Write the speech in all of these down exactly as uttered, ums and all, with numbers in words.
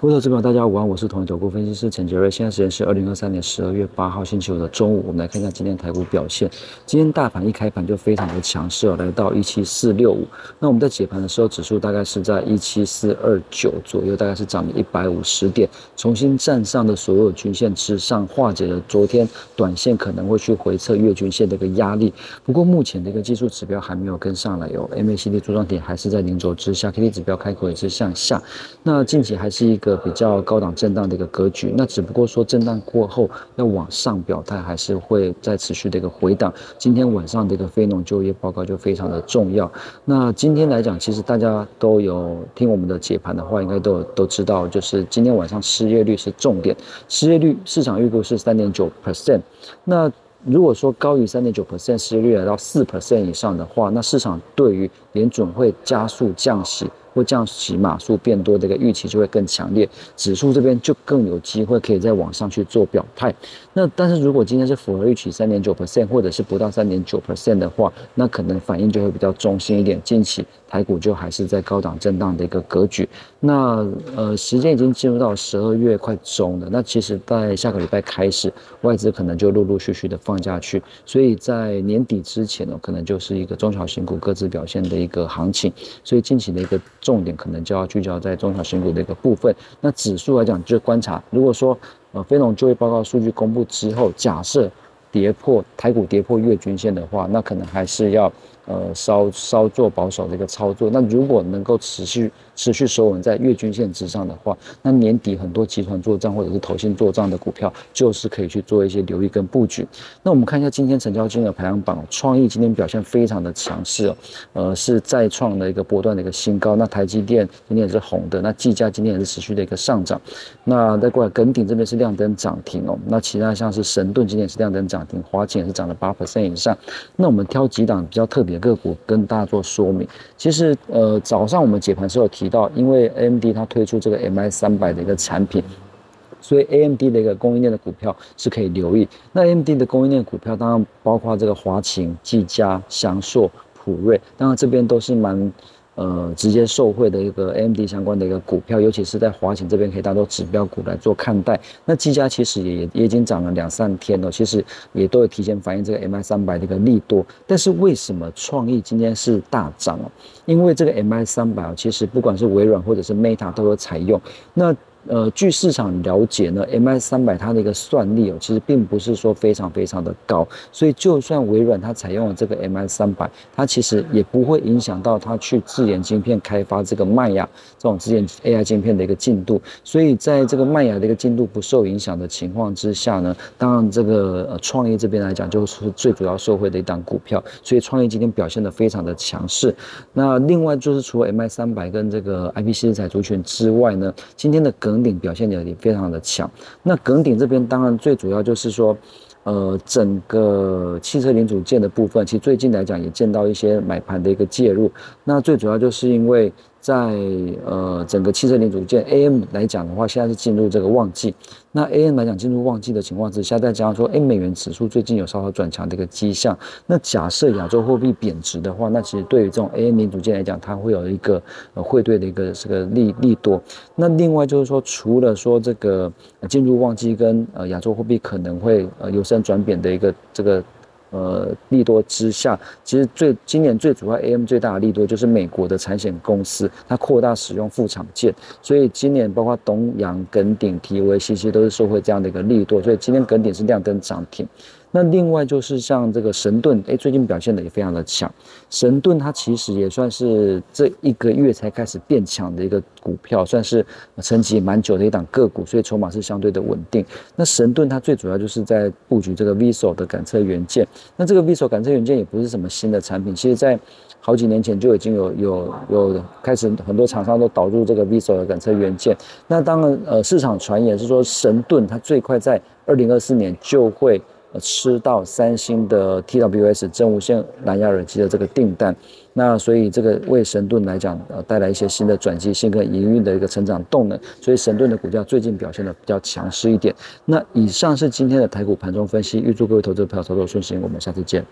各位投资朋友，大家午安，我是统一投顾分析师陈杰瑞。现在时间是二零二三年十二月八号星期五的中午，我们来看一下今天台股表现。今天大盘一开盘就非常的强势，来到一七四六五。那我们在解盘的时候，指数大概是在一七四二九左右，大概是涨了一百五十点，重新站上的所有均线之上，化解了昨天短线可能会去回测月均线的一个压力。不过目前的一个技术指标还没有跟上来哦 ，M A C D 柱状体还是在零轴之下 ，K D 指标开口也是向下。那近期还是一个比较高档震荡的一个格局，那只不过说震荡过后要往上表态，还是会再持续的一个回档。今天晚上的一个非农就业报告就非常的重要。那今天来讲，其实大家都有听我们的解盘的话，应该都有都知道，就是今天晚上失业率是重点，失业率市场预估是 百分之三点九。那如果说高于 百分之三点九 失业率来到 百分之四 以上的话，那市场对于联准会加速降息或降息码数变多的一个预期就会更强烈，指数这边就更有机会可以再往上去做表态。那但是如果今天是符合预期 百分之三点九 或者是不到 百分之三点九 的话，那可能反应就会比较中性一点。近期台股就还是在高档震荡的一个格局。那呃时间已经进入到十二月快中了，那其实在下个礼拜开始，外资可能就陆陆续续的放下去，所以在年底之前呢、哦，可能就是一个中小型股各自表现的一个行情。所以近期的一个重点可能就要聚焦在中小型股的一个部分。那指数来讲，就观察，如果说呃非农就业报告数据公布之后，假设跌破台股跌破月均线的话，那可能还是要呃稍稍做保守的一个操作。那如果能够持续持续守稳在月均线之上的话，那年底很多集团做账或者是投信做账的股票，就是可以去做一些留意跟布局。那我们看一下今天成交金额排行榜，创意今天表现非常的强势哦，呃是再创了一个波段的一个新高。那台积电今天也是红的，那技嘉今天也是持续的一个上涨。那再过来耿鼎这边是亮灯涨停哦，那其他像是神盾今天也是亮灯涨停，华景也是涨了 百分之八 以上。那我们挑几档比较特别个股跟大家做说明。其实呃早上我们解盘时候有提到，因为 A M D 它推出这个 M I 三百 的一个产品，所以 A M D 的一个供应链的股票是可以留意。那 A M D 的供应链股票当然包括这个华擎、技嘉、翔硕、普瑞，当然这边都是蛮呃直接受惠的一个 A M D 相关的一个股票，尤其是在华擎这边可以当做指标股来做看待。那技嘉其实 也, 也已经涨了两三天了，其实也都有提前反映这个 M I 三百 的一个利多。但是为什么创意今天是大涨哦？因为这个 M I 三百 其实不管是微软或者是 Meta 都有采用。那呃，据市场了解呢 ，M I 三百 它的一个算力哦，其实并不是说非常非常的高，所以就算微软它采用了这个 M I 三百，它其实也不会影响到它去自研晶片开发这个麦芽这种自研 A I 晶片的一个进度。所以在这个麦芽的一个进度不受影响的情况之下呢，当然这个、呃、创意这边来讲就是最主要受惠的一档股票，所以创意今天表现得非常的强势。那另外就是除了 M I 三百 跟这个 I P C 资产族群之外呢，今天的耿鼎表现也非常的强。那耿鼎这边当然最主要就是说呃，整个汽车零组件的部分，其实最近来讲也见到一些买盘的一个介入。那最主要就是因为在呃整个汽车零组件 A M 来讲的话，现在是进入这个旺季。那 A M 来讲进入旺季的情况之下，再加上说 A 美元指数最近有稍稍转强的一个迹象。那假设亚洲货币贬值的话，那其实对于这种 A M 零组件来讲，它会有一个呃汇兑的一个这个利利多。那另外就是说，除了说这个、呃、进入旺季跟呃亚洲货币可能会呃由升转贬的一个这个。呃，利多之下，其实最今年最主要 A M 最大的利多就是美国的产险公司，它扩大使用副厂件，所以今年包括东阳、耿鼎、T V C C 都是受惠这样的一个利多，所以今天耿鼎是亮灯涨停。那另外就是像这个神盾，哎，最近表现的也非常的强。神盾它其实也算是这一个月才开始变强的一个股票，算是沉寂蛮久的一档个股，所以筹码是相对的稳定。那神盾它最主要就是在布局这个 Visor 的感测元件。那这个 Visor 感测元件也不是什么新的产品，其实在好几年前就已经有有有开始很多厂商都导入这个 Visor 的感测元件。那当然，呃，市场传言是说神盾它最快在二零二四年就会吃到三星的 T W S 真无线蓝牙耳机的这个订单，那所以这个为神盾来讲，呃，带来一些新的转机性跟营运的一个成长动能，所以神盾的股价最近表现的比较强势一点。那以上是今天的台股盘中分析，预祝各位投资朋友操作顺心，我们下次见。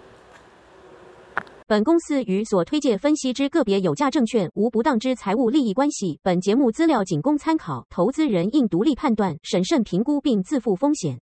本公司与所推介分析之个别有价证券无不当之财务利益关系。本节目资料仅供参考，投资人应独立判断、审慎评估并自负风险。